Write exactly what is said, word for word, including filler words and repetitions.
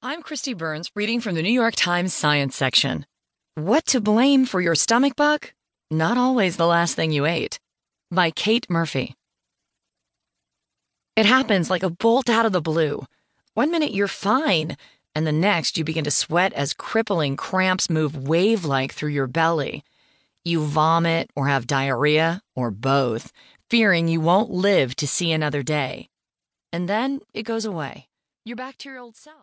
I'm Kristi Burns, reading from the New York Times Science section. What to blame for your stomach bug? Not always the last thing you ate. By Kate Murphy. It happens like a bolt out of the blue. One minute you're fine, and the next you begin to sweat as crippling cramps move wave-like through your belly. You vomit or have diarrhea, or both, fearing you won't live to see another day. And then it goes away. You're back to your old self.